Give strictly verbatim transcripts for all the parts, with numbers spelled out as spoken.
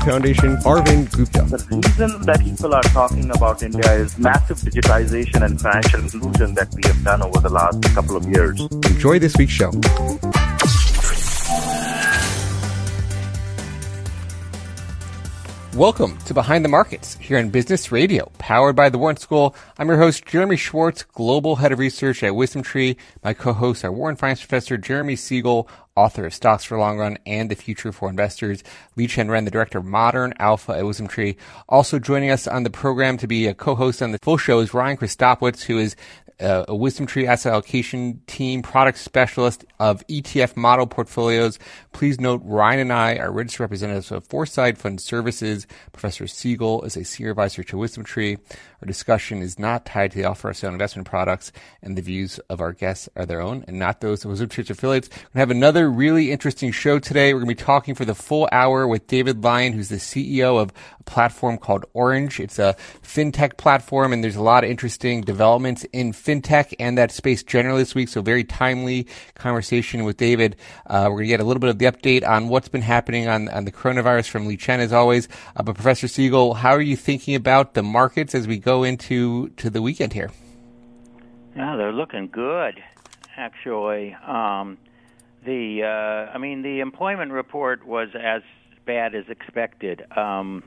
Foundation, Arvind Gupta. The reason that people are talking about India is massive digitization and financial inclusion that we have done over the last couple of years. Enjoy this week's show. Welcome to Behind the Markets here on Business Radio, powered by the Wharton School. I'm your host, Jeremy Schwartz, Global Head of Research at WisdomTree. My co-hosts are Wharton Finance Professor Jeremy Siegel, author of Stocks for the Long Run and the Future for Investors, Liqian Ren, the director of Modern Alpha at WisdomTree. Also joining us on the program to be a co-host on the full show is Ryan Krystopowicz, who is a WisdomTree asset allocation team product specialist of E T F model portfolios. Please note, Ryan and I are registered representatives of Foreside Fund Services. Professor Siegel is a senior advisor to WisdomTree. Our discussion is not tied to the offer of sale investment products, and the views of our guests are their own and not those of WisdomTree's affiliates. We're going to have another really interesting show today. We're going to be talking for the full hour with David Lyon, who's the C E O of a platform called Oranj. It's a FinTech platform, and there's a lot of interesting developments in FinTech and that space generally this week, so very timely conversation with David. Uh, we're going to get a little bit of the update on what's been happening on, on the coronavirus from Liqian, as always. Uh, but Professor Siegel, how are you thinking about the markets as we go Go into to the weekend here? Yeah, they're looking good, actually. Um, the uh, I mean, the employment report was as bad as expected. Um,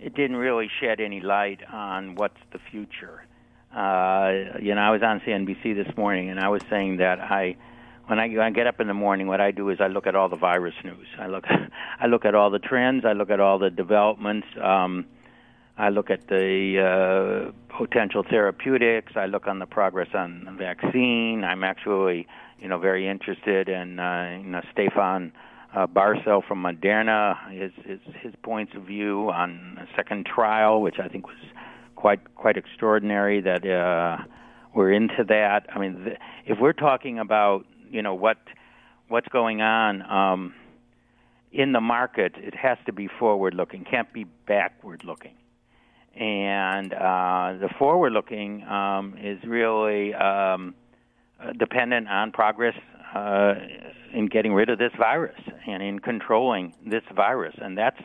it didn't really shed any light on what's the future. Uh, you know, I was on C N B C this morning, and I was saying that I, when I, when I get up in the morning, what I do is I look at all the virus news. I look, I look at all the trends. I look at all the developments. Um, I look at the uh, potential therapeutics. I look on the progress on the vaccine. I'm actually, you know, very interested in, uh, you know, Stefan uh, Barcel from Moderna, his, his his points of view on a second trial, which I think was quite quite extraordinary that uh, we're into that. I mean, th- if we're talking about, you know, what what's going on um, in the market, it has to be forward-looking. Can't be backward-looking. And uh, the forward-looking um, is really um, dependent on progress uh, in getting rid of this virus and in controlling this virus. And that's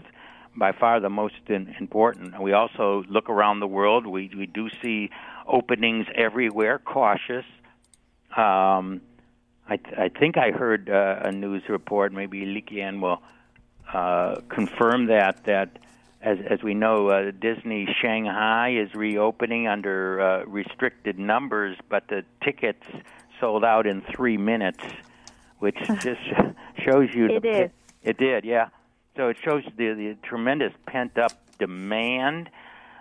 by far the most important. We also look around the world. We, we do see openings everywhere, cautious. Um, I, th- I think I heard uh, a news report, maybe Liqian will uh, confirm that, that As, as we know, uh, Disney Shanghai is reopening under uh, restricted numbers, but the tickets sold out in three minutes, which just shows you. It the, is. It did, yeah. So it shows the, the tremendous pent-up demand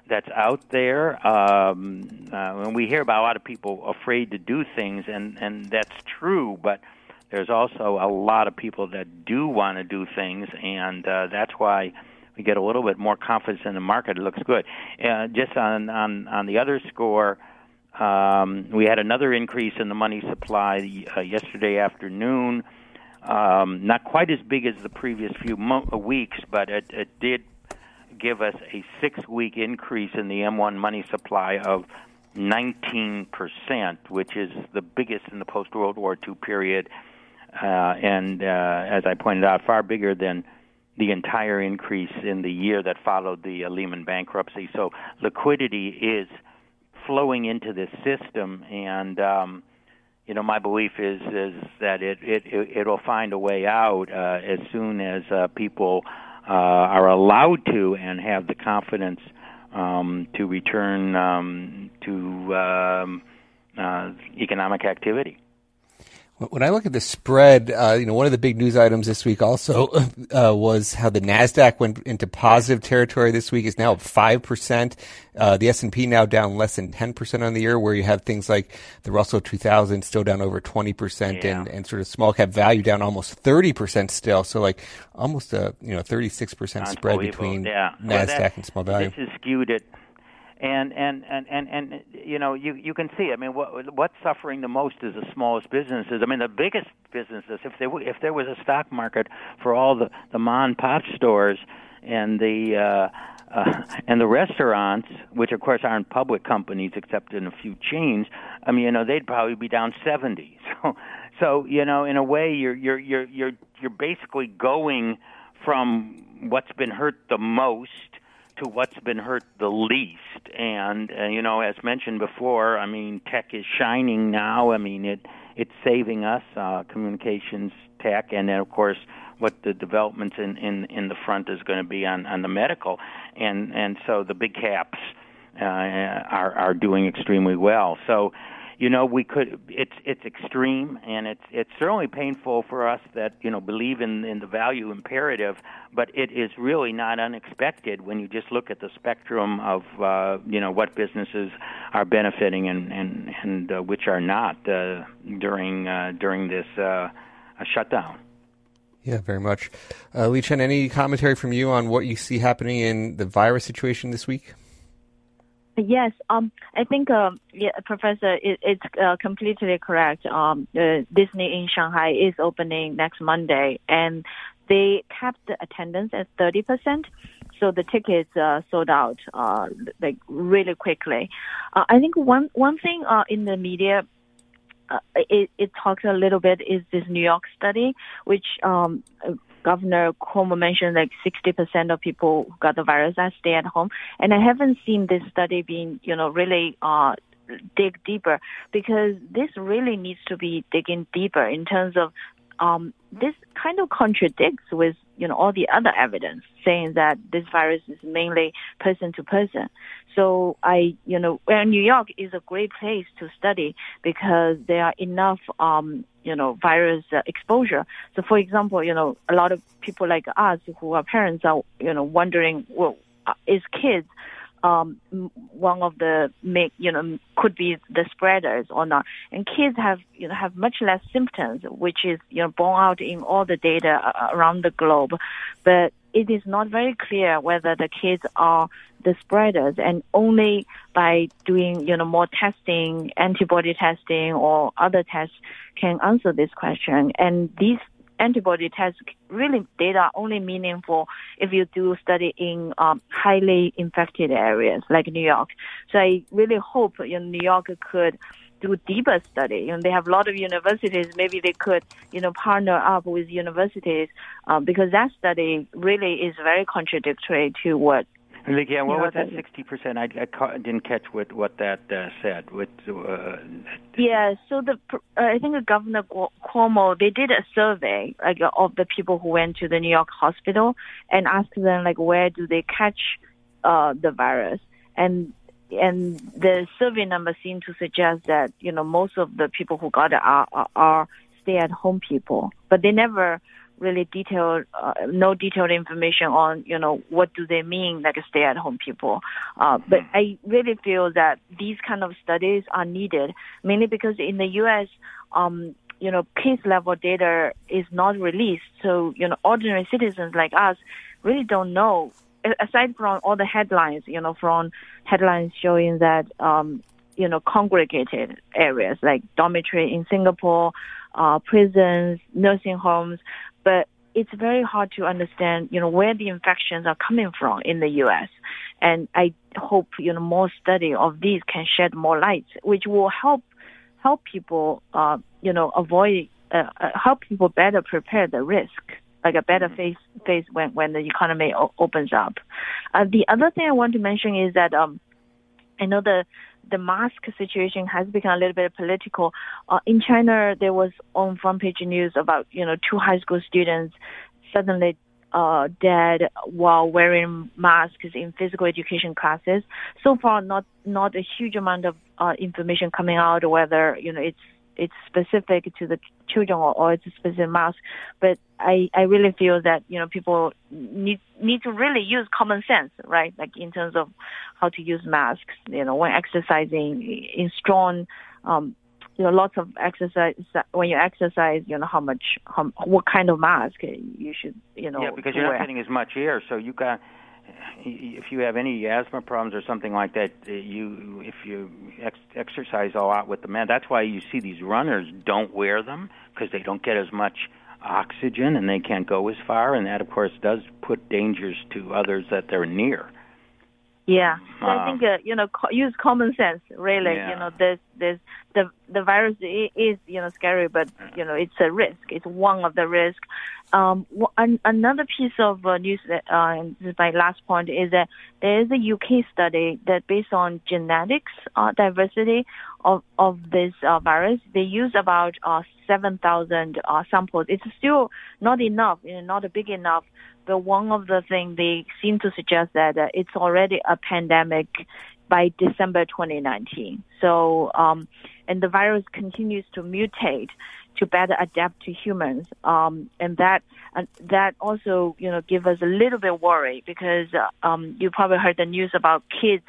that's out there. Um, uh, when we hear about a lot of people afraid to do things, and, and that's true, but there's also a lot of people that do want to do things, and uh, that's why we get a little bit more confidence in the market. It looks good. Uh, just on, on, on the other score, um, we had another increase in the money supply uh, yesterday afternoon. Um, not quite as big as the previous few mo- weeks, but it, it did give us a six-week increase in the M one money supply of nineteen percent, which is the biggest in the post-World War Two period. Uh, and uh, as I pointed out, far bigger than the entire increase in the year that followed the uh, Lehman bankruptcy. So liquidity is flowing into this system, and um, you know, my belief is is that it it it'll find a way out uh, as soon as uh, people uh, are allowed to and have the confidence um, to return um, to um, uh, economic activity. When I look at the spread, uh, you know, one of the big news items this week also uh, was how the NASDAQ went into positive territory this week. It's now up five percent. Uh, the S and P now down less than ten percent on the year, where you have things like the Russell two thousand still down over twenty percent, yeah. and, and sort of small cap value down almost thirty percent still. So like almost a, you know, thirty-six percent spread between yeah. NASDAQ well, that, and small value. This is skewed at And and, and, and and you know you, you can see. I mean, what what's suffering the most is the smallest businesses. I mean, the biggest businesses. If there if there was a stock market for all the, the mom and pop stores and the uh, uh, and the restaurants, which of course aren't public companies except in a few chains. I mean, you know, they'd probably be down seventy. So so you know, in a way, you're you're you're you're you're basically going from what's been hurt the most to what's been hurt the least. And, uh, you know, as mentioned before, I mean, tech is shining now. I mean, it it's saving us, uh, communications tech, and then, of course, what the developments in, in, in the front is going to be on, on the medical. And and so the big caps uh, are, are doing extremely well. So, you know, we could it's it's extreme, and it's it's certainly painful for us that, you know, believe in, in the value imperative, but it is really not unexpected when you just look at the spectrum of, uh, you know, what businesses are benefiting and and, and uh, which are not uh, during uh, during this uh, shutdown. Yeah, very much. Uh, Liqian, any commentary from you on what you see happening in the virus situation this week? Yes, um, I think, uh, yeah, Professor, it, it's uh, completely correct. Um, uh, Disney in Shanghai is opening next Monday, and they kept the attendance at thirty percent, so the tickets uh, sold out uh, like really quickly. Uh, I think one one thing uh, in the media uh, it, it talks a little bit is this New York study, which um, Governor Cuomo mentioned like sixty percent of people who got the virus are stay at home. And I haven't seen this study being, you know, really uh, dig deeper, because this really needs to be digging deeper in terms of um, this kind of contradicts with, you know, all the other evidence saying that this virus is mainly person to person. So I, you know, well, New York is a great place to study because there are enough, um, you know, virus uh, exposure. So, for example, you know, a lot of people like us who are parents are, you know, wondering, well, is kids um, one of the, make, you know, could be the spreaders or not? And kids have, you know, have much less symptoms, which is, you know, borne out in all the data around the globe. But it is not very clear whether the kids are the spreaders, and only by doing, you know, more testing, antibody testing or other tests can answer this question. And these antibody tests really data are only meaningful if you do study in um, highly infected areas like New York. So I really hope, you know, New York could do deeper study. You know, they have a lot of universities. Maybe they could, you know, partner up with universities uh, because that study really is very contradictory to what. Liqian, yeah, what was that sixty percent? I, I ca- didn't catch what what that uh, said. What, uh, yeah, so the uh, I think the Governor Cuomo, they did a survey like of the people who went to the New York hospital and asked them like where do they catch uh, the virus, and and the survey number seemed to suggest that, you know, most of the people who got it are are, are stay-at-home people, but they never really detailed, uh, no detailed information on, you know, what do they mean, like stay-at-home people. Uh, but I really feel that these kind of studies are needed, mainly because in the U S, um, you know, case-level data is not released. So, you know, ordinary citizens like us really don't know, aside from all the headlines, you know, from headlines showing that, um, you know, congregated areas like dormitory in Singapore, uh, prisons, nursing homes, but it's very hard to understand, you know, where the infections are coming from in the U S. And I hope, you know, more study of these can shed more light, which will help help people, uh, you know, avoid, uh, help people better prepare the risk, like a better phase phase when when the economy o- opens up. Uh, the other thing I want to mention is that um, I know the. The mask situation has become a little bit political. Uh, in China, there was on front page news about, you know, two high school students suddenly uh, dead while wearing masks in physical education classes. So far, not not a huge amount of uh, information coming out whether, you know, it's it's specific to the children or, or it's a specific mask. But I, I really feel that, you know, people need need to really use common sense, right? Like in terms of how to use masks, you know, when exercising in strong, um, you know, lots of exercise. When you exercise, you know how much, how, what kind of mask you should, you know. Yeah, because you're wear. Not getting as much air, so you got. If you have any asthma problems or something like that, you if you ex- exercise a lot with the mask, that's why you see these runners don't wear them because they don't get as much oxygen and they can't go as far, and that of course does put dangers to others that they're near. Yeah, so um, I think uh, you know, co- use common sense. Really, yeah. you know, there's there's the the virus is you know scary, but you know it's a risk. It's one of the risks. Um, one, another piece of uh, news that uh, this is my last point is that there is a U K study that based on genetics uh, diversity of of this uh, virus, they use about uh, seven thousand uh, samples. It's still not enough, you know, not big enough. But one of the things they seem to suggest that uh, it's already a pandemic by December twenty nineteen. So, um, and the virus continues to mutate to better adapt to humans. Um, and that, uh, that also, you know, give us a little bit worry because, uh, um, you probably heard the news about kids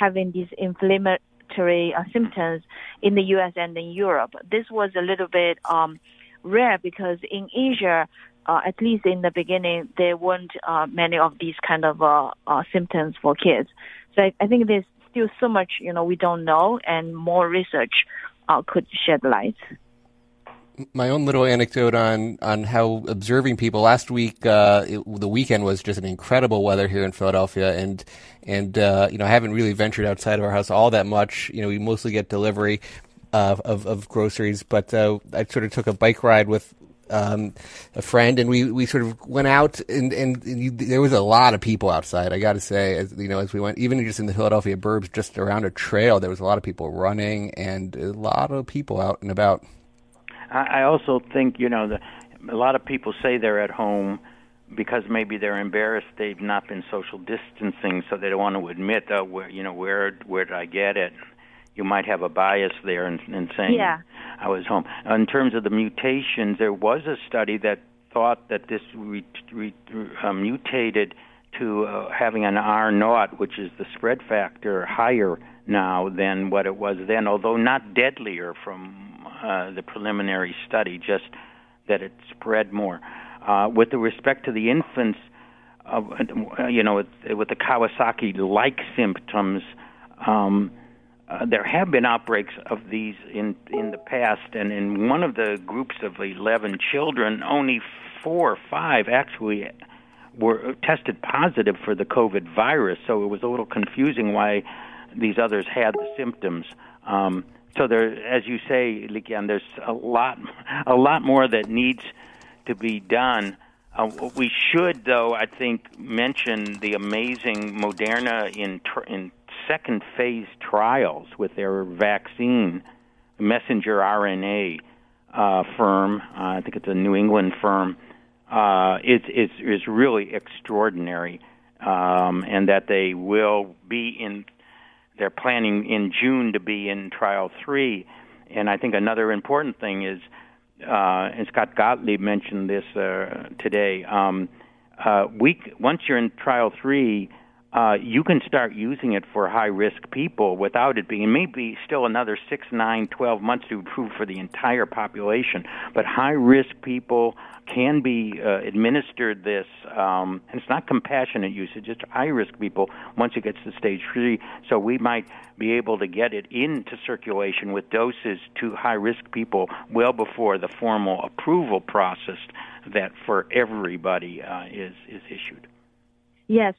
having these inflammatory uh, symptoms in the U S and in Europe. This was a little bit, um, rare because in Asia, Uh, at least in the beginning, there weren't uh, many of these kind of uh, uh, symptoms for kids. So I, I think there's still so much, you know, we don't know, and more research uh, could shed light. My own little anecdote on, on how observing people last week, uh, it, the weekend was just an incredible weather here in Philadelphia, and and uh, you know, I haven't really ventured outside of our house all that much. You know, we mostly get delivery uh, of of groceries, but uh, I sort of took a bike ride with. Um, a friend, and we, we sort of went out, and, and you, there was a lot of people outside. I got to say, as, you know, as we went, even just in the Philadelphia burbs, just around a trail, there was a lot of people running and a lot of people out and about. I, I also think, you know, the, a lot of people say they're at home because maybe they're embarrassed they've not been social distancing, so they don't want to admit, oh, where, you know, where where did I get it? You might have a bias there in, in saying yeah. I was home. In terms of the mutations, there was a study that thought that this re, re, uh, mutated to uh, having an R naught, which is the spread factor, higher now than what it was then, although not deadlier from uh, the preliminary study, just that it spread more. Uh, with respect to the infants, uh, you know, with, with the Kawasaki-like symptoms, um, Uh, there have been outbreaks of these in in the past, and in one of the groups of eleven children, only four or five actually were tested positive for the COVID virus, so it was a little confusing why these others had the symptoms. Um, so there, as you say, Liqian, there's a lot, a lot more that needs to be done. Uh, we should, though, I think, mention the amazing Moderna in tr- in second phase trials with their vaccine, messenger R N A uh, firm. Uh, I think it's a New England firm. Uh, it is is really extraordinary, um, and that they will be in. They're planning in June to be in trial three, and I think another important thing is. Uh, and Scott Gottlieb mentioned this uh, today. Um, uh, we, once you're in trial three, uh, you can start using it for high-risk people without it being maybe still another six, nine, twelve months to approve for the entire population. But high-risk people can be uh, administered this, um, and it's not compassionate usage. It's high-risk people once it gets to stage three. So we might be able to get it into circulation with doses to high-risk people well before the formal approval process that for everybody uh, is is issued. Yes,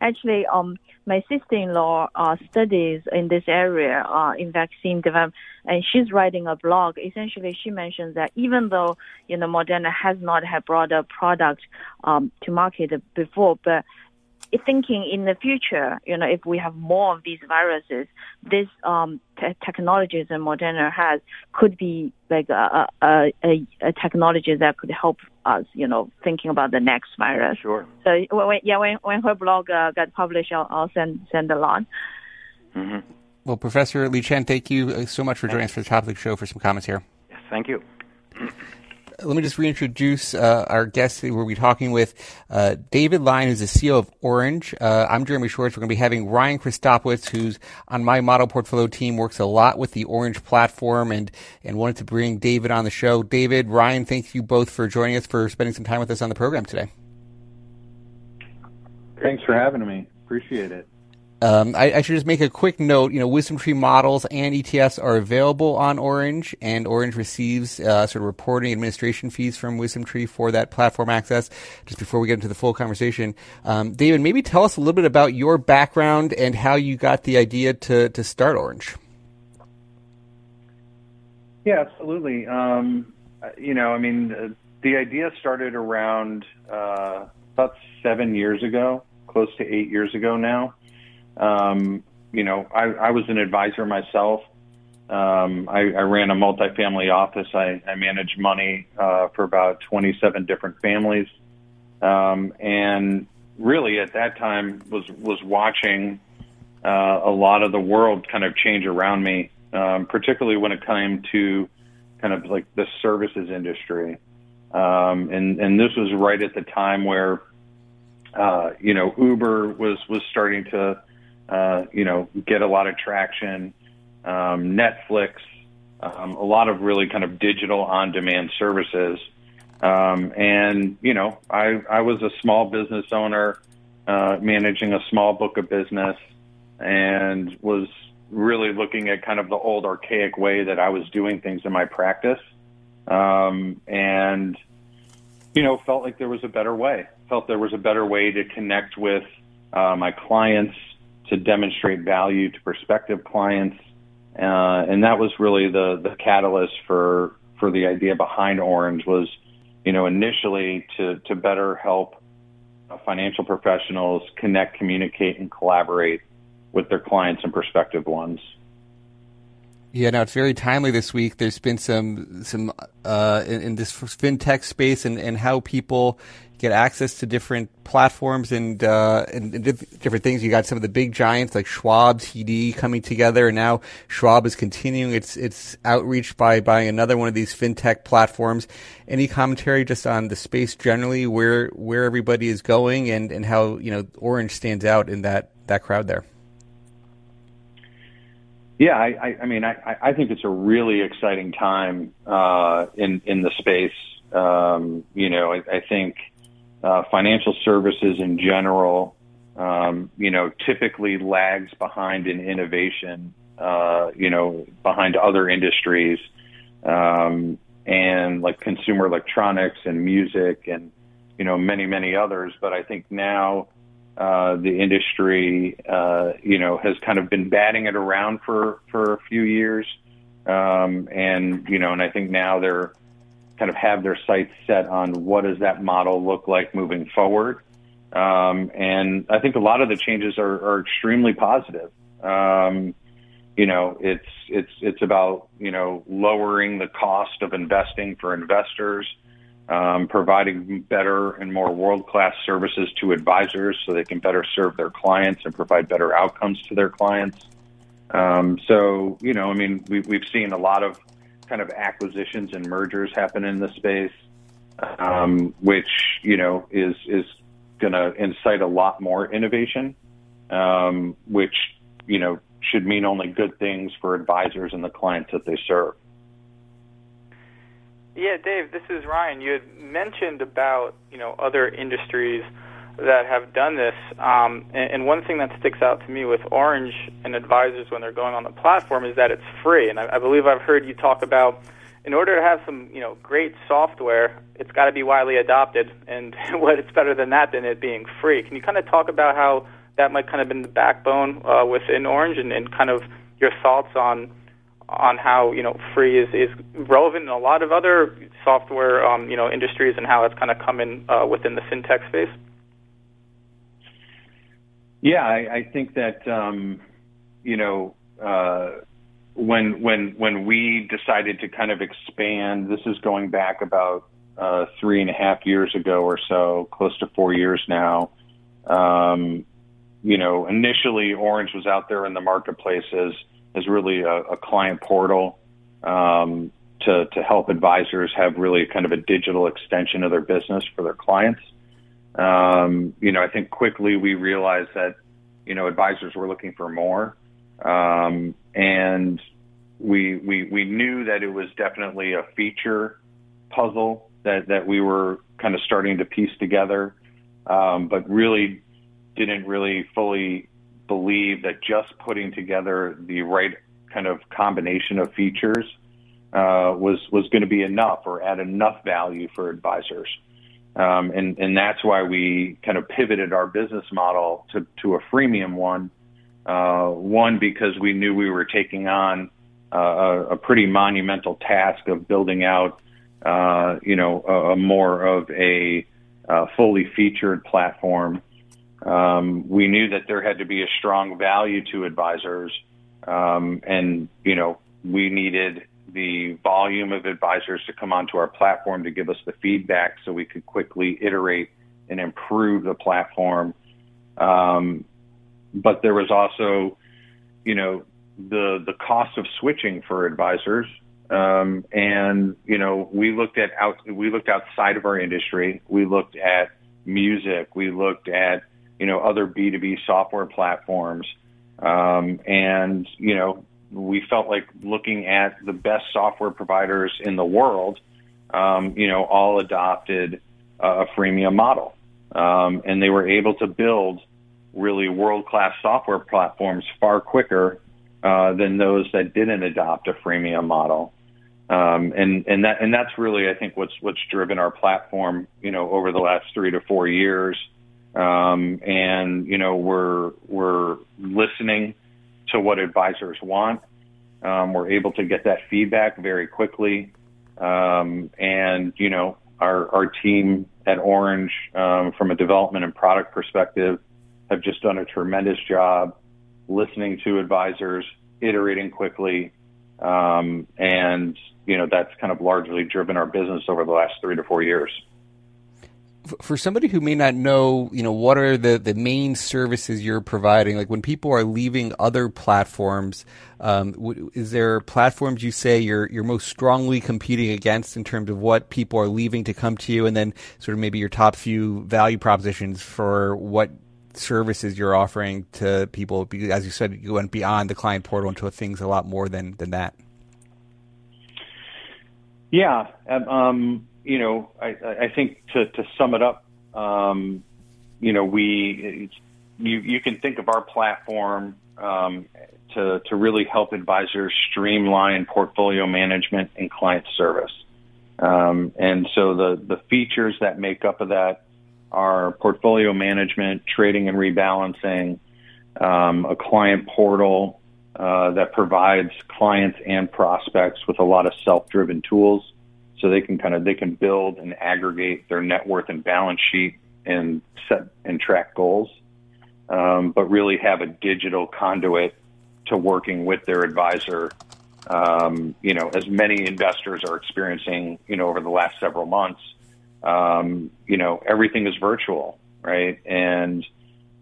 actually, um, my sister-in-law uh, studies in this area uh, in vaccine development, and she's writing a blog. Essentially, she mentions that even though, you know, Moderna has not had brought a product um, to market before, but thinking in the future, you know, if we have more of these viruses, this um, te- technologies that Moderna has could be like a, a, a, a technology that could help us, you know, thinking about the next virus. Sure. So, when, yeah, when when her blog uh, got published, I'll, I'll send send along. Mm-hmm. Well, Professor Liqian, thank you so much for joining us for the top of the show for some comments here. Yes, thank you. Let me just reintroduce uh, our guest today. We'll be talking with uh, David Lyon, who's the C E O of Oranj. Uh, I'm Jeremy Schwartz. We're going to be having Ryan Krystopowicz, who's on my model portfolio team, works a lot with the Oranj platform, and, and wanted to bring David on the show. David, Ryan, thank you both for joining us, for spending some time with us on the program today. Thanks for having me. Appreciate it. Um, I, I should just make a quick note. You know, WisdomTree models and E T Fs are available on Oranj, and Oranj receives uh, sort of reporting administration fees from WisdomTree for that platform access. Just before we get into the full conversation, um, David, maybe tell us a little bit about your background and how you got the idea to to start Oranj. Yeah, absolutely. Um, you know, I mean, uh, the idea started around uh, about seven years ago, close to eight years ago now. Um, you know, I, I was an advisor myself. Um, I, I ran a multifamily office. I, I managed money uh, for about twenty-seven different families, um, and really at that time was was watching uh, a lot of the world kind of change around me, um, particularly when it came to kind of like the services industry. Um, and and this was right at the time where uh, you know Uber was was starting to Uh, you know, get a lot of traction, um, Netflix, um, a lot of really kind of digital on-demand services. Um, and, you know, I, I was a small business owner, uh, managing a small book of business, and was really looking at kind of the old archaic way that I was doing things in my practice. Um, and, you know, felt like there was a better way, felt there was a better way to connect with uh, my clients, to demonstrate value to prospective clients, uh, and that was really the the catalyst for for the idea behind Oranj, was, you know, initially to to better help financial professionals connect, communicate, and collaborate with their clients and prospective ones. Yeah, no, it's very timely this week. There's been some some uh, in, in this fintech space, and and how people get access to different platforms and, uh, and, and different things. You got some of the big giants like Schwab, T D coming together, and now Schwab is continuing its its outreach by buying another one of these fintech platforms. Any commentary just on the space generally, where where everybody is going, and, and how, you know, Oranj stands out in that, that crowd there? Yeah, I, I, I mean, I, I think it's a really exciting time uh, in in the space. Um, you know, I, I think. Uh, financial services in general, um, you know, typically lags behind in innovation, uh, you know, behind other industries, um, and like consumer electronics and music and, you know, many, many others. But I think now uh, the industry, uh, you know, has kind of been batting it around for, for a few years. Um, and, you know, and I think now they're kind of have their sights set on what does that model look like moving forward. Um, and I think a lot of the changes are, are extremely positive. Um, you know, it's, it's, it's about, you know, lowering the cost of investing for investors, um, providing better and more world-class services to advisors so they can better serve their clients and provide better outcomes to their clients. Um, so, you know, I mean, we, we've seen a lot of kind of acquisitions and mergers happen in the space, um, which, you know, is, is going to incite a lot more innovation, um, which, you know, should mean only good things for advisors and the clients that they serve. Yeah, Dave, this is Ryan. You had mentioned about, you know, other industries that have done this. Um, and, and one thing that sticks out to me with Oranj and advisors when they're going on the platform is that it's free. And I, I believe I've heard you talk about, in order to have some, you know, great software, it's got to be widely adopted. And what it's better than that than it being free. Can you kind of talk about how that might kind of been the backbone uh, within Oranj, and, and kind of your thoughts on on how, you know, free is, is relevant in a lot of other software, um, you know, industries, and how it's kind of come in uh, within the fintech space? Yeah, I, I think that, um, you know, uh, when when when we decided to kind of expand, this is going back about uh, three and a half years ago or so, close to four years now. Um, you know, initially Oranj was out there in the marketplace as is really a, a client portal um, to, to help advisors have really kind of a digital extension of their business for their clients. Um, you know, I think quickly we realized that, you know, advisors were looking for more. Um, and we, we, we knew that it was definitely a feature puzzle that, that we were kind of starting to piece together. Um, but really didn't really fully believe that just putting together the right kind of combination of features, uh, was, was going to be enough or add enough value for advisors. Um, and, and that's why we kind of pivoted our business model to, to a freemium one. Uh, one, because we knew we were taking on uh, a pretty monumental task of building out, uh, you know, a, a more of a uh, fully featured platform. Um, we knew that there had to be a strong value to advisors. Um, and, you know, we needed the volume of advisors to come onto our platform to give us the feedback so we could quickly iterate and improve the platform. Um, But there was also, you know, the the cost of switching for advisors, um, and you know, we looked at out we looked outside of our industry. We looked at music. We looked at you know other B two B software platforms, um, and you know, we felt like looking at the best software providers in the world, um, you know, all adopted a freemium model, um, and they were able to build really world-class software platforms far quicker uh, than those that didn't adopt a freemium model, um, and and that and that's really I think what's what's driven our platform, you know, over the last three to four years, um, and you know we're we're listening to what advisors want. Um, we're able to get that feedback very quickly, um, and you know our our team at Oranj, um, from a development and product perspective, have just done a tremendous job listening to advisors, iterating quickly, um, and you know that's kind of largely driven our business over the last three to four years. For somebody who may not know, you know, what are the, the main services you're providing? Like when people are leaving other platforms, um, w- is there platforms you say you're you're most strongly competing against in terms of what people are leaving to come to you, and then sort of maybe your top few value propositions for what services you're offering to people? As you said, you went beyond the client portal into things a lot more than, than that. Yeah. Um, you know, I, I think to, to sum it up, um, you know, we, you, you can think of our platform um, to, to really help advisors streamline portfolio management and client service. Um, and so the, the features that make up of that our portfolio management, trading and rebalancing, um, a client portal uh, that provides clients and prospects with a lot of self-driven tools, so they can kind of they can build and aggregate their net worth and balance sheet and set and track goals, um, but really have a digital conduit to working with their advisor. Um, you know, as many investors are experiencing, you know, over the last several months. Um, you know, everything is virtual, right? And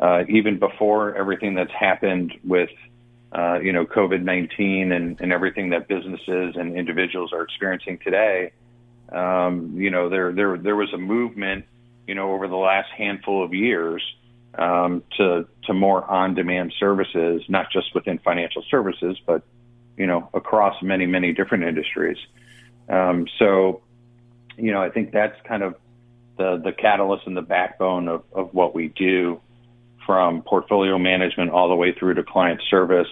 uh, even before everything that's happened with, uh, you know, COVID nineteen and, and everything that businesses and individuals are experiencing today, um, you know, there there there was a movement, you know, over the last handful of years um, to to more on-demand services, not just within financial services, but you know, across many many different industries. Um, so. You know, I think that's kind of the, the catalyst and the backbone of, of what we do, from portfolio management all the way through to client service,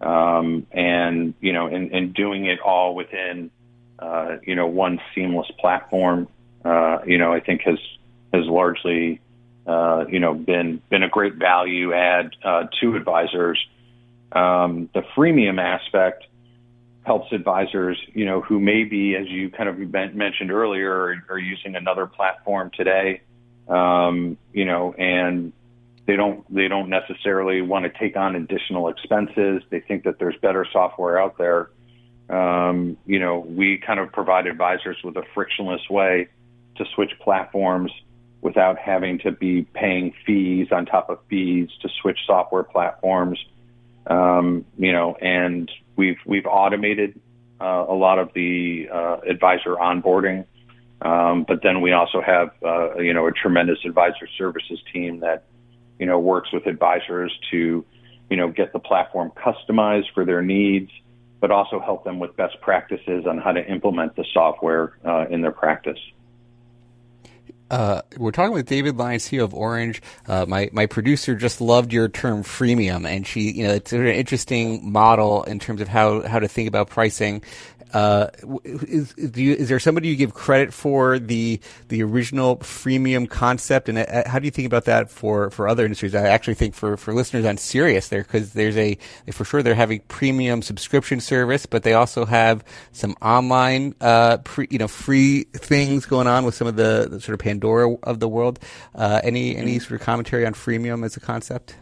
um, and, you know, and, and doing it all within, uh, you know, one seamless platform, uh, you know, I think has has largely, uh, you know, been, been a great value add uh, to advisors. Um, the freemium aspect helps advisors, you know, who may be, as you kind of mentioned earlier, are using another platform today, um, you know, and they don't they don't necessarily want to take on additional expenses. They think that there's better software out there. Um, you know, we kind of provide advisors with a frictionless way to switch platforms without having to be paying fees on top of fees to switch software platforms. Um, you know, and we've we've automated uh, a lot of the uh, advisor onboarding, um, but then we also have uh, you know a tremendous advisor services team that you know works with advisors to you know get the platform customized for their needs, but also help them with best practices on how to implement the software uh, in their practice. Uh, we're talking with David Lyon, C E O of Oranj. Uh, my, my producer just loved your term freemium, and she, you know, it's an interesting model in terms of how, how to think about pricing. Uh, is, do you, is there somebody you give credit for the, the original freemium concept? And uh, how do you think about that for, for other industries? I actually think for, for listeners on Sirius there, cause there's a, for sure they're having premium subscription service, but they also have some online, uh, pre, you know, free things going on with some of the, the sort of Pandora of the world. Uh, any, any sort of commentary on freemium as a concept?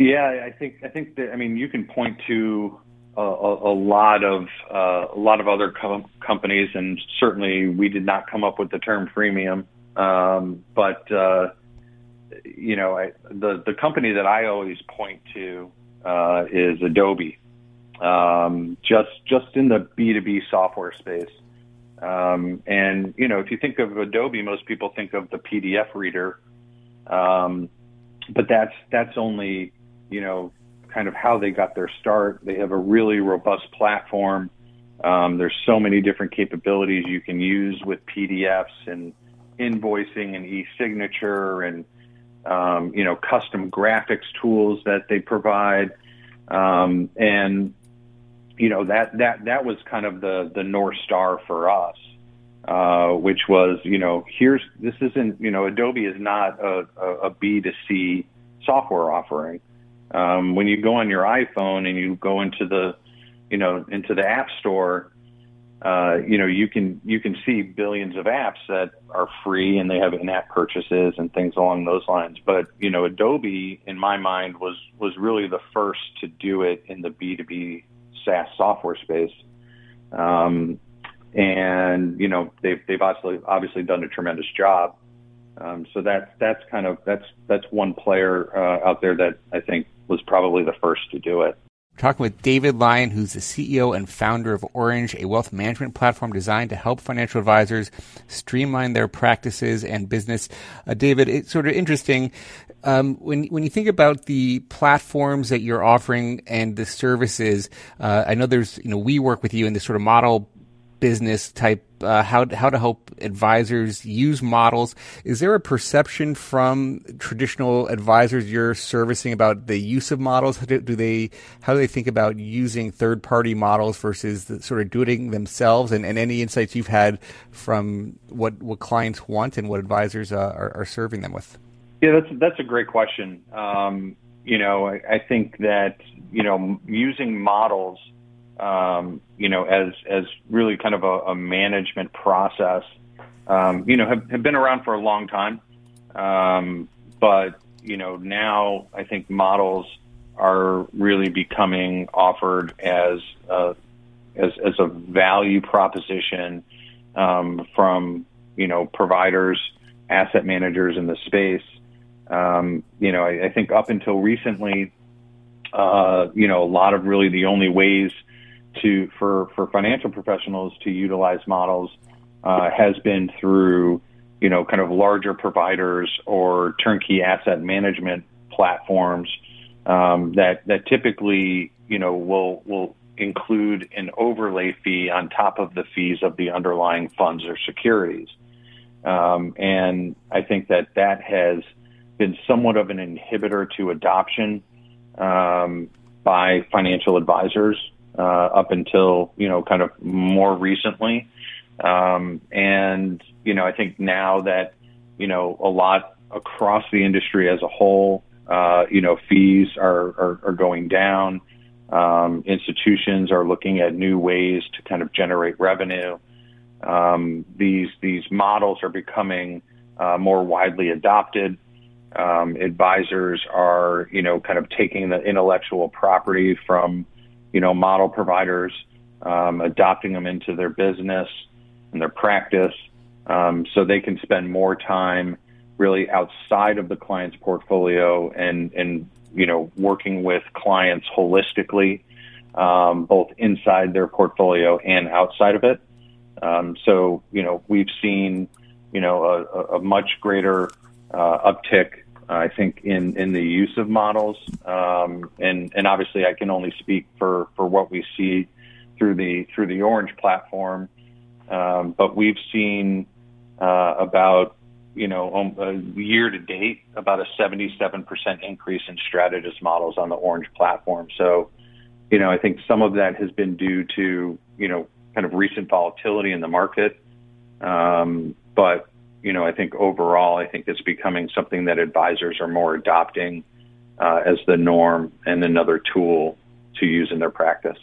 Yeah, I think, I think that, I mean, you can point to, A, a lot of uh, a lot of other com- companies, and certainly we did not come up with the term freemium. Um, but uh, you know, I, the the company that I always point to uh, is Adobe. Um, just just in the B two B software space, um, and you know, if you think of Adobe, most people think of the P D F reader, um, but that's that's only you know. kind of how they got their start. They have a really robust platform. Um, there's so many different capabilities you can use with P D Fs and invoicing and e-signature and, um, you know, custom graphics tools that they provide. Um, and, you know, that, that, that was kind of the, the North Star for us, uh, which was, you know, here's, this isn't, you know, Adobe is not a, a B two C software offering. Um, when you go on your iPhone and you go into the, you know, into the App Store, uh, you know, you can you can see billions of apps that are free and they have in-app purchases and things along those lines. But you know, Adobe, in my mind, was was really the first to do it in the B two B SaaS software space. Um, and you know, they've they've obviously obviously done a tremendous job. Um, so that's that's kind of that's that's one player uh, out there that I think was probably the first to do it. We're talking with David Lyon, who's the C E O and founder of Oranj, a wealth management platform designed to help financial advisors streamline their practices and business. Uh, David, it's sort of interesting um, when when you think about the platforms that you're offering and the services. Uh, I know there's you know we work with you in this sort of model business type. Uh, how how to help advisors use models. Is there a perception from traditional advisors you're servicing about the use of models? How do, do they how do they think about using third party models versus the, sort of doing themselves? And, and any insights you've had from what what clients want and what advisors uh, are, are serving them with? Yeah, that's that's a great question. Um, you know, I, I think that you know using models. Um, you know, as, as really kind of a, a management process, um, you know, have, have been around for a long time. Um, but, you know, now I think models are really becoming offered as, uh, as, as a value proposition, um, from, you know, providers, asset managers in the space. Um, you know, I, I think up until recently, uh, you know, a lot of really the only ways to for for financial professionals to utilize models uh has been through you know kind of larger providers or turnkey asset management platforms um that that typically you know will will include an overlay fee on top of the fees of the underlying funds or securities um and I think that that has been somewhat of an inhibitor to adoption um by financial advisors Uh, up until, you know, kind of more recently. Um, and, you know, I think now that, you know, a lot across the industry as a whole, uh, you know, fees are, are, are going down. Um, institutions are looking at new ways to kind of generate revenue. Um, these, these models are becoming uh, more widely adopted. Um, advisors are, you know, kind of taking the intellectual property from, you know, model providers, um, adopting them into their business and their practice, um, so they can spend more time really outside of the client's portfolio and, and you know, working with clients holistically, um, both inside their portfolio and outside of it. Um, so, you know, we've seen, you know, a, a much greater uh, uptick, I think, in, in the use of models. Um, and, and obviously, I can only speak for, for what we see through the through the Oranj platform. Um, but we've seen uh, about, you know, um, uh, year to date, about a seventy-seven percent increase in strategist models on the Oranj platform. So, you know, I think some of that has been due to, you know, kind of recent volatility in the market. Um, but, you know, I think overall, I think it's becoming something that advisors are more adopting uh, as the norm and another tool to use in their practice.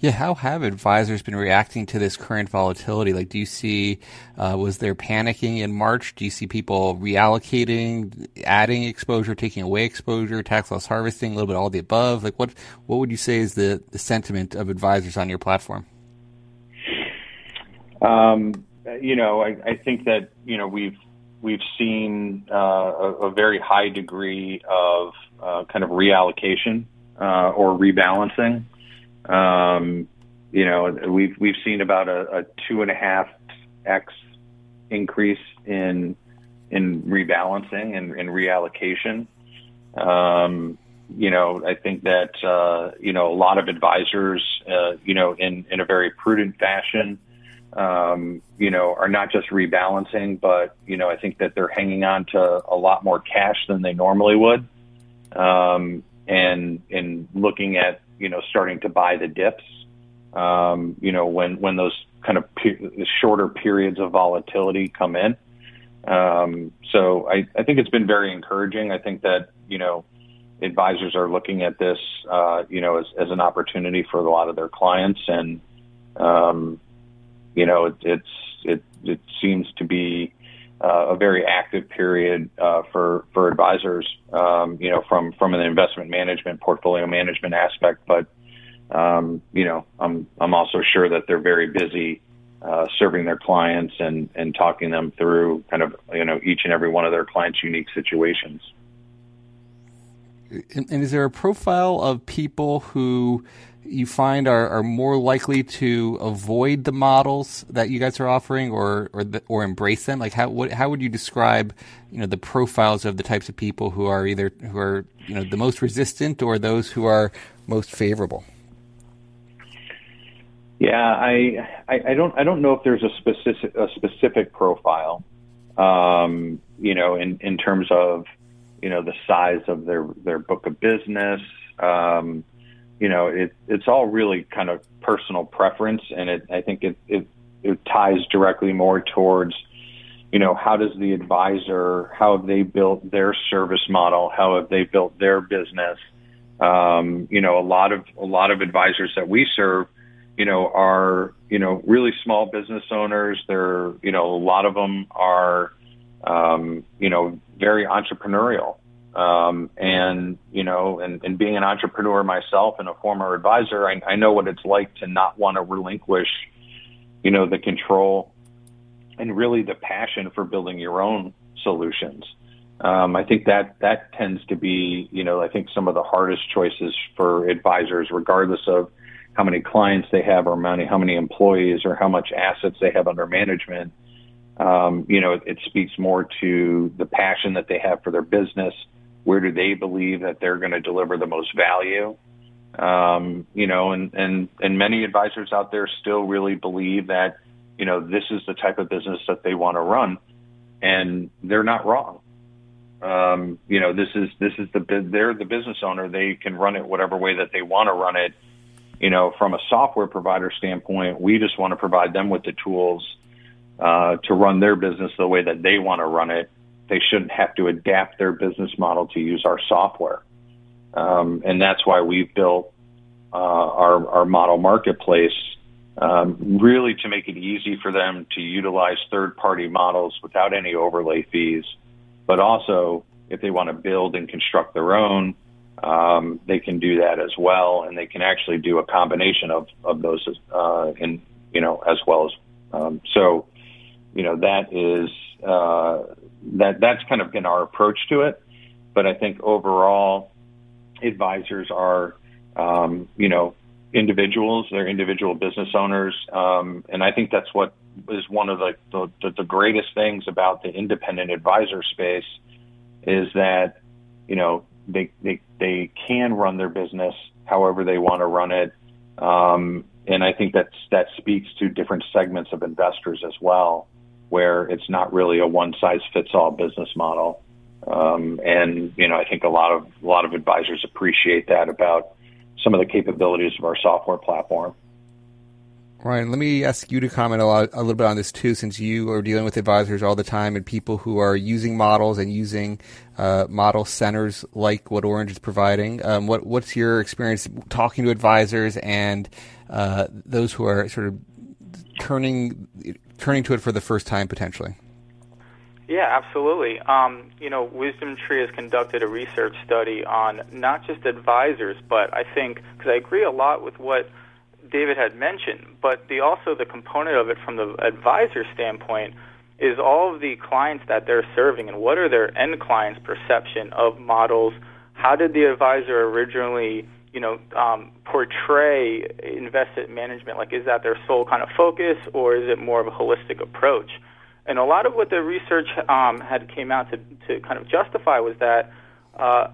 Yeah, how have advisors been reacting to this current volatility? Like, do you see, uh, was there panicking in March? Do you see people reallocating, adding exposure, taking away exposure, tax loss harvesting, a little bit all of the above? Like, what what would you say is the, the sentiment of advisors on your platform? Um, you know, I, I think that, you know, we've we've seen uh, a, a very high degree of uh, kind of reallocation uh, or rebalancing. Um, you know, we've, we've seen about a, a two and a half X increase in, in rebalancing and, and reallocation. Um, you know, I think that, uh, you know, a lot of advisors, uh, you know, in, in a very prudent fashion, um, you know, are not just rebalancing, but, you know, I think that they're hanging on to a lot more cash than they normally would. Um, and, and looking at, you know, starting to buy the dips, um, you know, when, when those kind of pe- shorter periods of volatility come in. Um, so I, I think it's been very encouraging. I think that, you know, advisors are looking at this, uh, you know, as, as an opportunity for a lot of their clients. And, um, you know, it, it's, it, it seems to be uh, a very active period, uh, for, for advisors, um, you know, from, from an investment management, portfolio management aspect. But, um, you know, I'm, I'm also sure that they're very busy, uh, serving their clients and, and talking them through kind of, you know, each and every one of their clients' unique situations. And, and is there a profile of people who you find are, are more likely to avoid the models that you guys are offering, or or, the, or embrace them? Like, how what, how would you describe, you know, the profiles of the types of people who are either who are you know the most resistant or those who are most favorable? Yeah, I I, I don't I don't know if there's a specific a specific profile, um, you know, in, in terms of you know the size of their their book of business. Um, You know, it, it's all really kind of personal preference, and it, I think it, it it ties directly more towards, you know, how does the advisor, how have they built their service model, how have they built their business? Um, you know, a lot of a lot of advisors that we serve, you know, are you know really small business owners. They're you know a lot of them are, um, you know, very entrepreneurial. Um, and, you know, and, and being an entrepreneur myself and a former advisor, I, I know what it's like to not want to relinquish, you know, the control and really the passion for building your own solutions. Um, I think that that tends to be, you know, I think some of the hardest choices for advisors, regardless of how many clients they have or many, how many employees or how much assets they have under management. Um, you know, it, it speaks more to the passion that they have for their business. Where do they believe that they're going to deliver the most value? Um, you know, and, and, and many advisors out there still really believe that, you know, this is the type of business that they want to run, and they're not wrong. Um, you know, this is, this is the, they're the business owner. They can run it whatever way that they want to run it. You know, from a software provider standpoint, we just want to provide them with the tools, uh, to run their business the way that they want to run it. They shouldn't have to adapt their business model to use our software. Um, and that's why we've built uh, our, our model marketplace um, really to make it easy for them to utilize third-party models without any overlay fees. But also, if they want to build and construct their own, um, they can do that as well. And they can actually do a combination of, of those uh, in, you know, as well as. Um, so, you know, that is... Uh, That that's kind of been our approach to it, but I think overall, advisors are, um, you know, individuals, they're individual business owners. Um, and I think that's what is one of the, the, the greatest things about the independent advisor space is that, you know, they, they, they can run their business however they want to run it. Um, and I think that's, that speaks to different segments of investors as well, where it's not really a one size fits all business model. Um, and, you know, I think a lot of, a lot of advisors appreciate that about some of the capabilities of our software platform. Ryan, let me ask you to comment a, lot, a little bit on this too, since you are dealing with advisors all the time and people who are using models and using uh, model centers like what Oranj is providing. Um, what, what's your experience talking to advisors and uh, those who are sort of turning turning to it for the first time potentially? Yeah, absolutely. Um, you know, WisdomTree has conducted a research study on not just advisors, but I think, because I agree a lot with what David had mentioned, but the also the component of it from the advisor standpoint is all of the clients that they're serving and what are their end clients' perception of models. How did the advisor originally, you know, um, portray investment management? Like, is that their sole kind of focus, or is it more of a holistic approach? And a lot of what the research um, had came out to, to kind of justify was that Uh,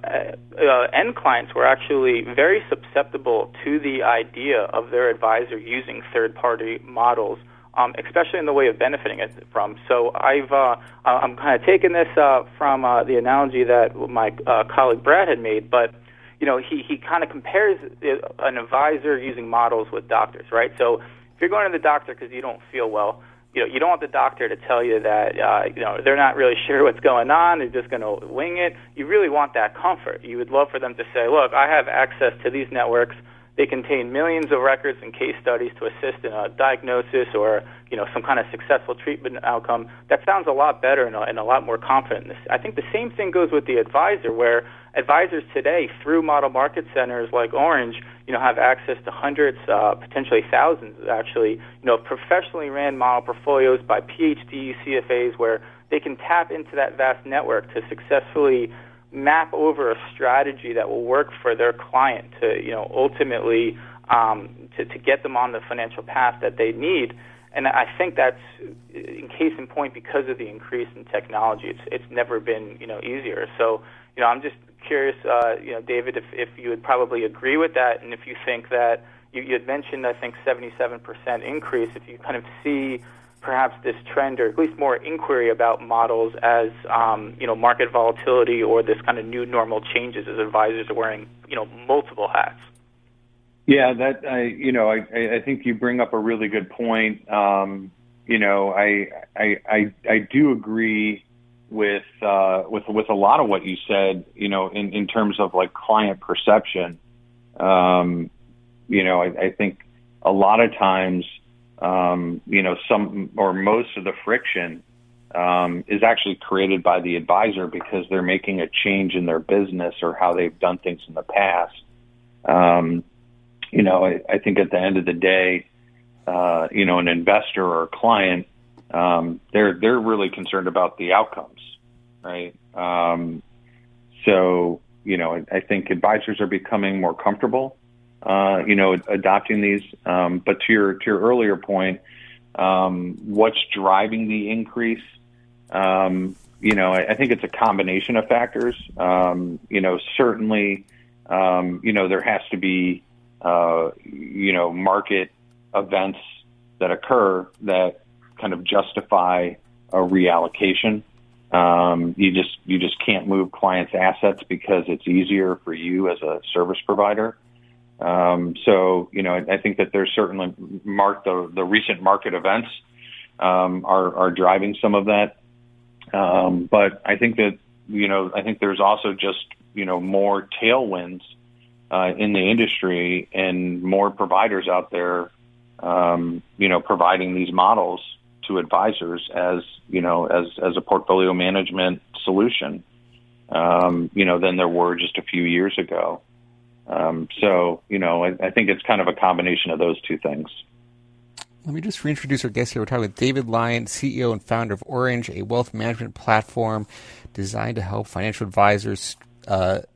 uh, end clients were actually very susceptible to the idea of their advisor using third-party models, um, especially in the way of benefiting it from. So I've, uh, I'm kind of taking this uh, from uh, the analogy that my uh, colleague Brad had made, but you know, he, he kind of compares an advisor using models with doctors, right? So if you're going to the doctor because you don't feel well, you know, you don't want the doctor to tell you that, uh, you know, they're not really sure what's going on. They're just going to wing it. You really want that comfort. You would love for them to say, look, I have access to these networks. They contain millions of records and case studies to assist in a diagnosis or, you know, some kind of successful treatment outcome. That sounds a lot better and a, and a lot more confident. I think the same thing goes with the advisor, where advisors today, through model market centers like Oranj, you know, have access to hundreds, uh, potentially thousands, actually, you know, professionally ran model portfolios by PhDs, C F As, where they can tap into that vast network to successfully map over a strategy that will work for their client to, you know, ultimately um, to, to get them on the financial path that they need. And I think that's, in case in point, because of the increase in technology, it's it's never been, you know, easier. So, you know, I'm just curious, uh, you know, David, if, if you would probably agree with that, and if you think that you, you had mentioned, I think, seventy-seven percent increase, if you kind of see perhaps this trend, or at least more inquiry about models as, um, you know, market volatility or this kind of new normal changes as advisors are wearing, you know, multiple hats. Yeah, that, I, you know, I, I think you bring up a really good point. Um, you know, I, I, I, I do agree with, uh, with, with a lot of what you said, you know, in, in terms of like client perception. Um, you know, I, I think a lot of times, um, you know, some or most of the friction, um, is actually created by the advisor because they're making a change in their business or how they've done things in the past. Um, You know, I, I think at the end of the day, uh, you know, an investor or a client, um, they're they're really concerned about the outcomes, right? Um, so, you know, I, I think advisors are becoming more comfortable, uh, you know, adopting these. Um, but to your to your earlier point, um, what's driving the increase? Um, you know, I, I think it's a combination of factors. Um, you know, certainly, um, you know, there has to be Uh, you know, market events that occur that kind of justify a reallocation. Um, you just you just can't move clients' assets because it's easier for you as a service provider. Um, so, you know, I, I think that there's certainly marked the the recent market events um, are are driving some of that. Um, but I think that you know, I think there's also just you know more tailwinds Uh, in the industry and more providers out there, um, you know, providing these models to advisors as, you know, as, as a portfolio management solution, um, you know, than there were just a few years ago. Um, so, you know, I, I think it's kind of a combination of those two things. Let me just reintroduce our guest here. We're talking with David Lyon, C E O and founder of Oranj, a wealth management platform designed to help financial advisors, uh,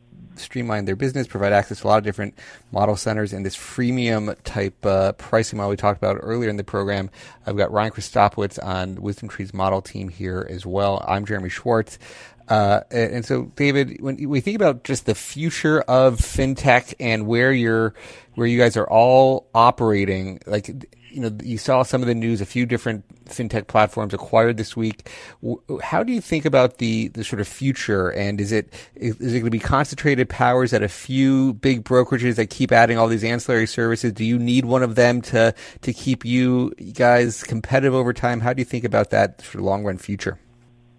streamline their business, provide access to a lot of different model centers, and this freemium type uh, pricing model we talked about earlier in the program. I've got Ryan Krystopowicz on WisdomTree's model team here as well. I'm Jeremy Schwartz. Uh, and so, David, when we think about just the future of fintech and where you're, where you guys are all operating, like, you know, you saw some of the news, a few different fintech platforms acquired this week. How do you think about the, the sort of future? And is it, is it going to be concentrated powers at a few big brokerages that keep adding all these ancillary services? Do you need one of them to, to keep you guys competitive over time? How do you think about that sort of long run future?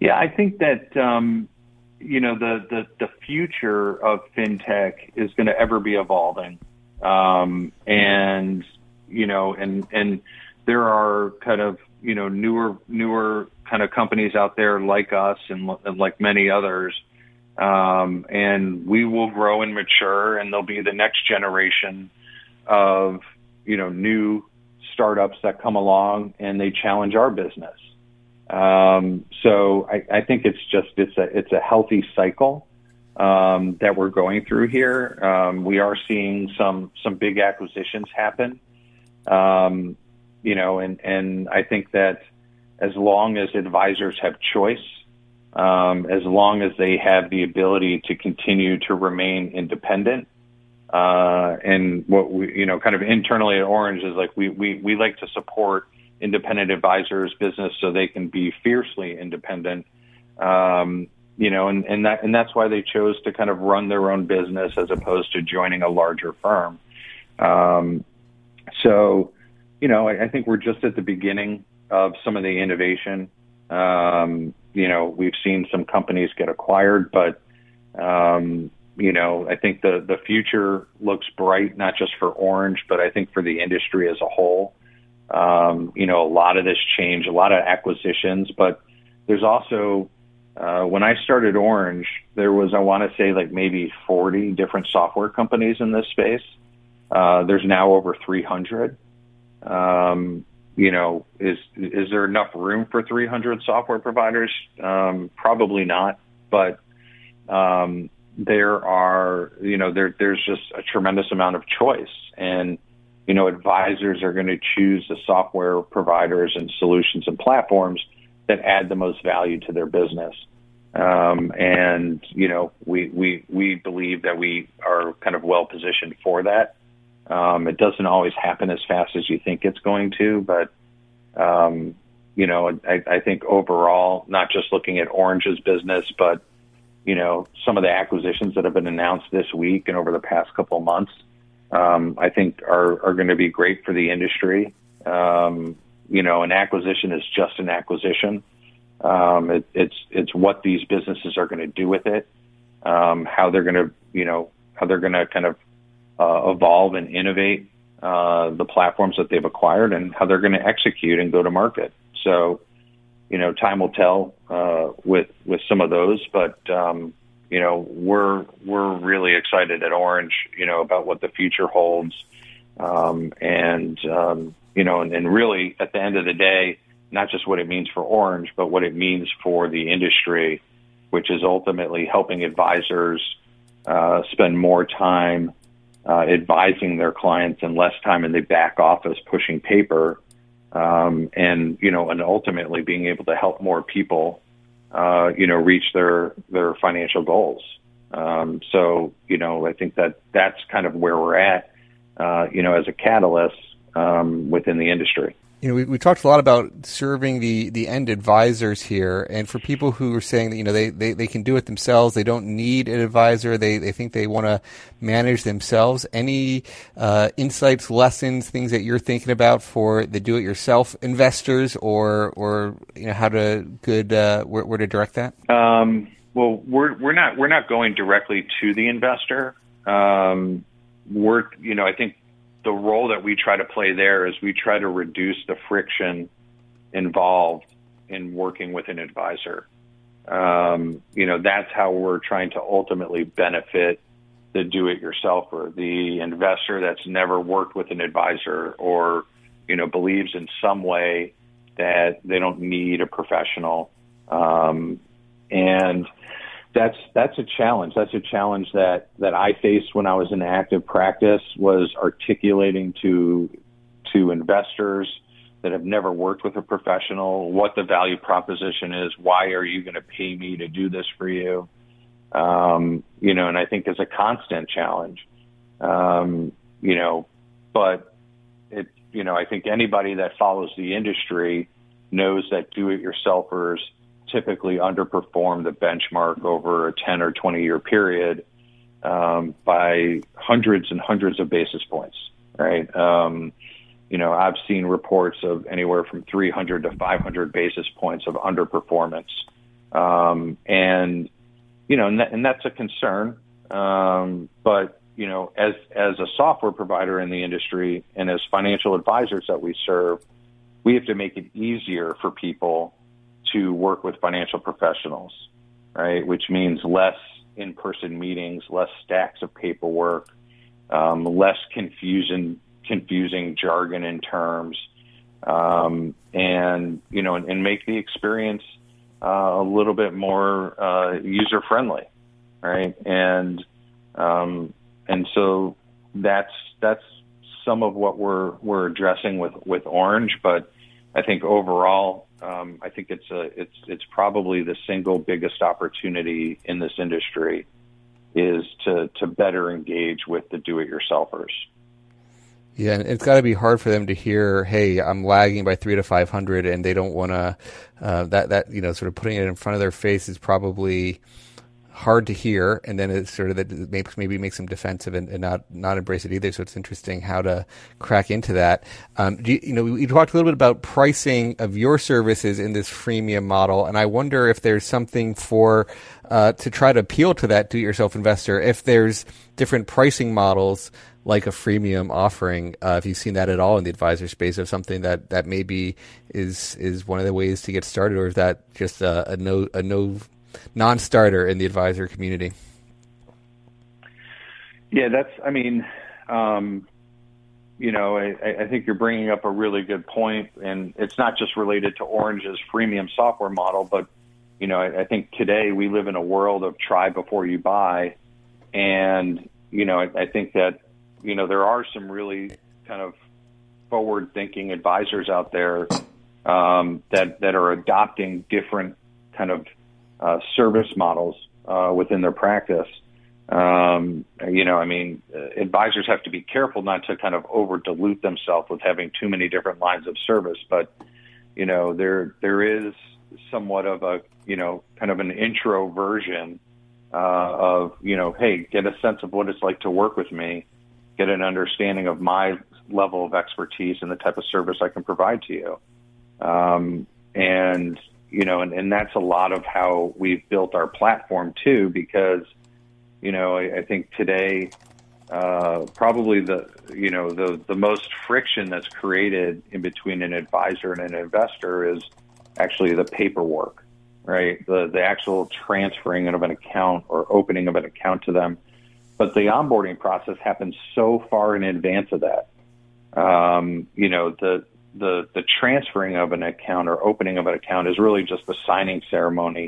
Yeah, I think that, um, you know, the, the, the future of fintech is going to ever be evolving. Um, and, you know, and, and there are kind of, you know, newer, newer kind of companies out there like us and, and like many others. Um, and we will grow and mature, and there'll be the next generation of, you know, new startups that come along and they challenge our business. Um, so I, I think it's just, it's a, it's a healthy cycle, um, that we're going through here. Um, we are seeing some, some big acquisitions happen. Um, you know, and, and I think that as long as advisors have choice, um, as long as they have the ability to continue to remain independent, uh, and what we, you know, kind of internally at Oranj is like, we, we, we like to support independent advisors' business so they can be fiercely independent, um, you know, and, and that and that's why they chose to kind of run their own business as opposed to joining a larger firm. Um, so, you know, I, I think we're just at the beginning of some of the innovation. Um, you know, we've seen some companies get acquired, but um, you know, I think the the future looks bright, not just for Oranj, but I think for the industry as a whole. Um, you know, a lot of this change, a lot of acquisitions, but there's also, uh, when I started Oranj, there was, I want to say like maybe forty different software companies in this space. Uh, there's now over three hundred. Um, you know, is, is there enough room for three hundred software providers? Um, probably not, but, um, there are, you know, there, there's just a tremendous amount of choice, and, you know, advisors are going to choose the software providers and solutions and platforms that add the most value to their business. Um, and, you know, we, we, we believe that we are kind of well positioned for that. Um, it doesn't always happen as fast as you think it's going to, but, um, you know, I, I think overall, not just looking at Oranj's business, but, you know, some of the acquisitions that have been announced this week and over the past couple of months, Um, I think are, are going to be great for the industry. Um, you know, an acquisition is just an acquisition. Um, it, it's, it's what these businesses are going to do with it, um, how they're going to, you know, how they're going to kind of, uh, evolve and innovate, uh, the platforms that they've acquired, and how they're going to execute and go to market. So, you know, time will tell, uh, with, with some of those, but, um, you know, we're we're really excited at Oranj, you know, about what the future holds, um, and um, you know, and, and really at the end of the day, not just what it means for Oranj, but what it means for the industry, which is ultimately helping advisors uh, spend more time uh, advising their clients and less time in the back office pushing paper, um, and you know, and ultimately being able to help more people. Uh, you know, reach their, their financial goals. Um, so, you know, I think that that's kind of where we're at, uh, you know, as a catalyst, um, within the industry. You know, we, we talked a lot about serving the, the end advisors here. And for people who are saying that, you know, they, they, they can do it themselves, they don't need an advisor, they, they think they want to manage themselves. Any, uh, insights, lessons, things that you're thinking about for the do-it-yourself investors, or, or, you know, how to good, uh, where, where to direct that? Um, well, we're, we're not, we're not going directly to the investor. Um, we're, you know, I think the role that we try to play there is we try to reduce the friction involved in working with an advisor. Um, you know, that's how we're trying to ultimately benefit the do-it-yourselfer, the investor that's never worked with an advisor, or, you know, believes in some way that they don't need a professional. Um, and, that's that's a challenge. That's a challenge that, that I faced when I was in active practice, was articulating to to investors that have never worked with a professional what the value proposition is. Why are you going to pay me to do this for you? Um, you know, and I think it's a constant challenge. Um, you know, but it you know I think anybody that follows the industry knows that do-it-yourselfers typically underperform the benchmark over a ten or twenty year period um, by hundreds and hundreds of basis points, right? Um, you know, I've seen reports of anywhere from three hundred to five hundred basis points of underperformance. Um, and, you know, and, that, and that's a concern. Um, but, you know, as, as a software provider in the industry and as financial advisors that we serve, we have to make it easier for people to work with financial professionals, right? Which means less in-person meetings, less stacks of paperwork, um, less confusion, confusing jargon and terms, um, and, you know, and, and make the experience uh, a little bit more uh, user-friendly, right? And um, and so that's that's some of what we're we're addressing with with Oranj, but I think overall, um, I think it's a it's it's probably the single biggest opportunity in this industry is to to better engage with the do-it-yourselfers. Yeah, and it's got to be hard for them to hear, "Hey, I'm lagging by three to five hundred," and they don't want to. Uh, that that you know, sort of putting it in front of their face is probably hard to hear, and then it sort of that makes maybe makes them defensive and, and not not embrace it either. So it's interesting how to crack into that. Um, do you, you know, we, we talked a little bit about pricing of your services in this freemium model, and I wonder if there's something for uh, to try to appeal to that do-it-yourself investor. If there's different pricing models like a freemium offering, uh, if you've seen that at all in the advisor space, of something that that maybe is is one of the ways to get started, or is that just a, a no a no non-starter in the advisor community? Yeah, that's, I mean, um, you know, I, I think you're bringing up a really good point, and it's not just related to Oranj's freemium software model, but, you know, I, I think today we live in a world of try before you buy. And, you know, I, I think that, you know, there are some really kind of forward-thinking advisors out there um, that, that are adopting different kind of Uh, service models uh, within their practice. Um, you know, I mean, uh, advisors have to be careful not to kind of over dilute themselves with having too many different lines of service. But, you know, there there is somewhat of a, you know, kind of an intro version uh, of, you know, hey, get a sense of what it's like to work with me, get an understanding of my level of expertise and the type of service I can provide to you. Um, and, You know, and, and that's a lot of how we've built our platform, too, because, you know, I, I think today uh, probably the, you know, the, the most friction that's created in between an advisor and an investor is actually the paperwork, right? The, the actual transferring of an account or opening of an account to them. But the onboarding process happens so far in advance of that. Um, you know, the The, the transferring of an account or opening of an account is really just the signing ceremony,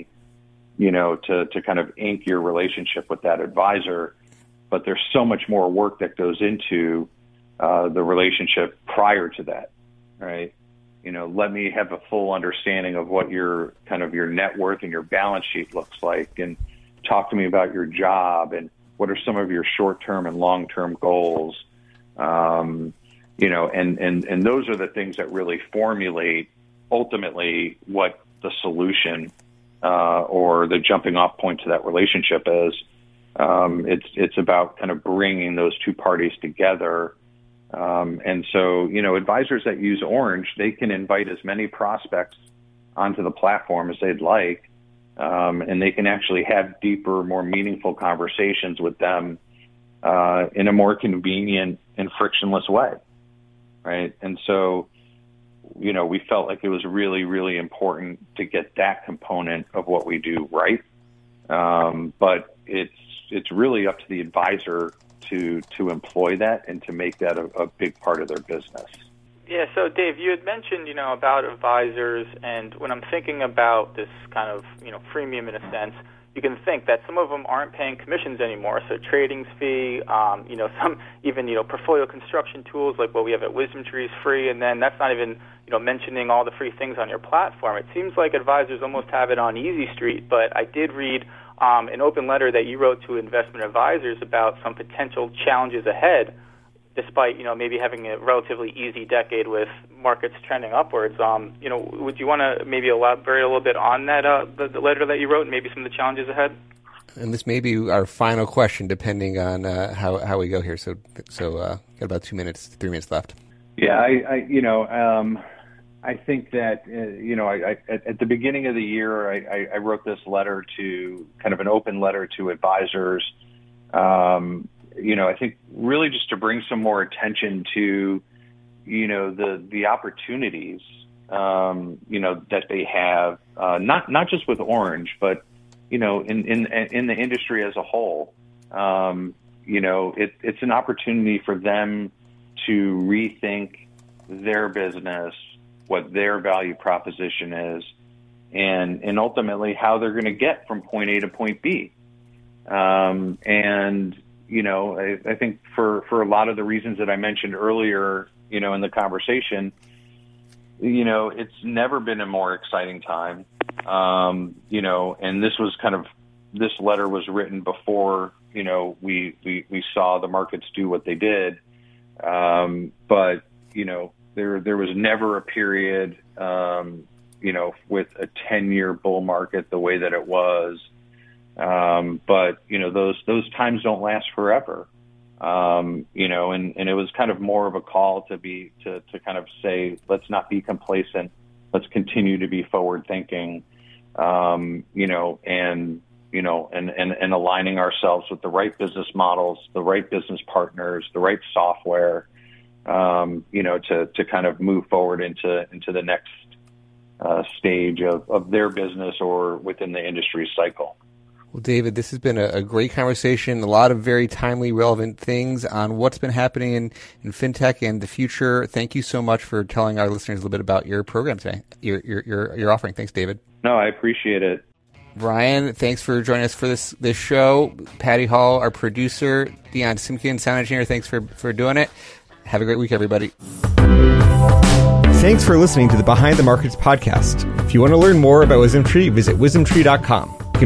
you know, to, to kind of ink your relationship with that advisor. But there's so much more work that goes into uh, the relationship prior to that, right? You know, let me have a full understanding of what your kind of your net worth and your balance sheet looks like, and talk to me about your job and what are some of your short-term and long-term goals. Um, You know, and, and, and those are the things that really formulate ultimately what the solution uh, or the jumping off point to that relationship is. Um, it's it's about kind of bringing those two parties together. Um, and so, you know, advisors that use Oranj, they can invite as many prospects onto the platform as they'd like, um, and they can actually have deeper, more meaningful conversations with them uh, in a more convenient and frictionless way. Right. And so, you know, we felt like it was really, really important to get that component of what we do right. Um, but it's it's really up to the advisor to to employ that and to make that a, a big part of their business. Yeah. So, Dave, you had mentioned, you know, about advisors. And when I'm thinking about this kind of, you know, freemium in a sense, you can think that some of them aren't paying commissions anymore. So trading's fee, um, you know, some even, you know, portfolio construction tools like what we have at WisdomTree is free. And then that's not even, you know, mentioning all the free things on your platform. It seems like advisors almost have it on easy street. But I did read um, an open letter that you wrote to investment advisors about some potential challenges ahead, despite, you know, maybe having a relatively easy decade with markets trending upwards. Um, you know, would you want to maybe elaborate a little bit on that, uh, the, the letter that you wrote, and maybe some of the challenges ahead? And this may be our final question, depending on uh, how, how we go here. So, so uh, got about two minutes, three minutes left. Yeah, I, I you know, um, I think that, uh, you know, I, I, at, at the beginning of the year, I, I, I wrote this letter to, kind of an open letter to advisors, um, you know, I think really just to bring some more attention to, you know, the the opportunities, um, you know, that they have, uh, not not just with Oranj, but, you know, in in in the industry as a whole. Um, you know, it, it's an opportunity for them to rethink their business, what their value proposition is, and and ultimately how they're going to get from point A to point B, um, and. You know, I, I think for, for a lot of the reasons that I mentioned earlier, you know, in the conversation, you know, it's never been a more exciting time. Um, you know, and this was kind of, this letter was written before, you know, we, we, we saw the markets do what they did. Um, but, you know, there, there was never a period, um, you know, with a ten year bull market the way that it was. Um, but, you know, those, those times don't last forever. Um, you know, and, and it was kind of more of a call to be, to, to kind of say, let's not be complacent. Let's continue to be forward thinking, um, you know, and, you know, and, and, and aligning ourselves with the right business models, the right business partners, the right software, um, you know, to, to kind of move forward into, into the next, uh, stage of, of their business or within the industry cycle. Well, David, this has been a, a great conversation, a lot of very timely, relevant things on what's been happening in, in FinTech and the future. Thank you so much for telling our listeners a little bit about your program today, your, your, your, your offering. Thanks, David. No, I appreciate it. Ryan, thanks for joining us for this, this show. Patty Hall, our producer, Deion Simkin, sound engineer, thanks for, for doing it. Have a great week, everybody. Thanks for listening to the Behind the Markets podcast. If you want to learn more about WisdomTree, visit wisdom tree dot com. You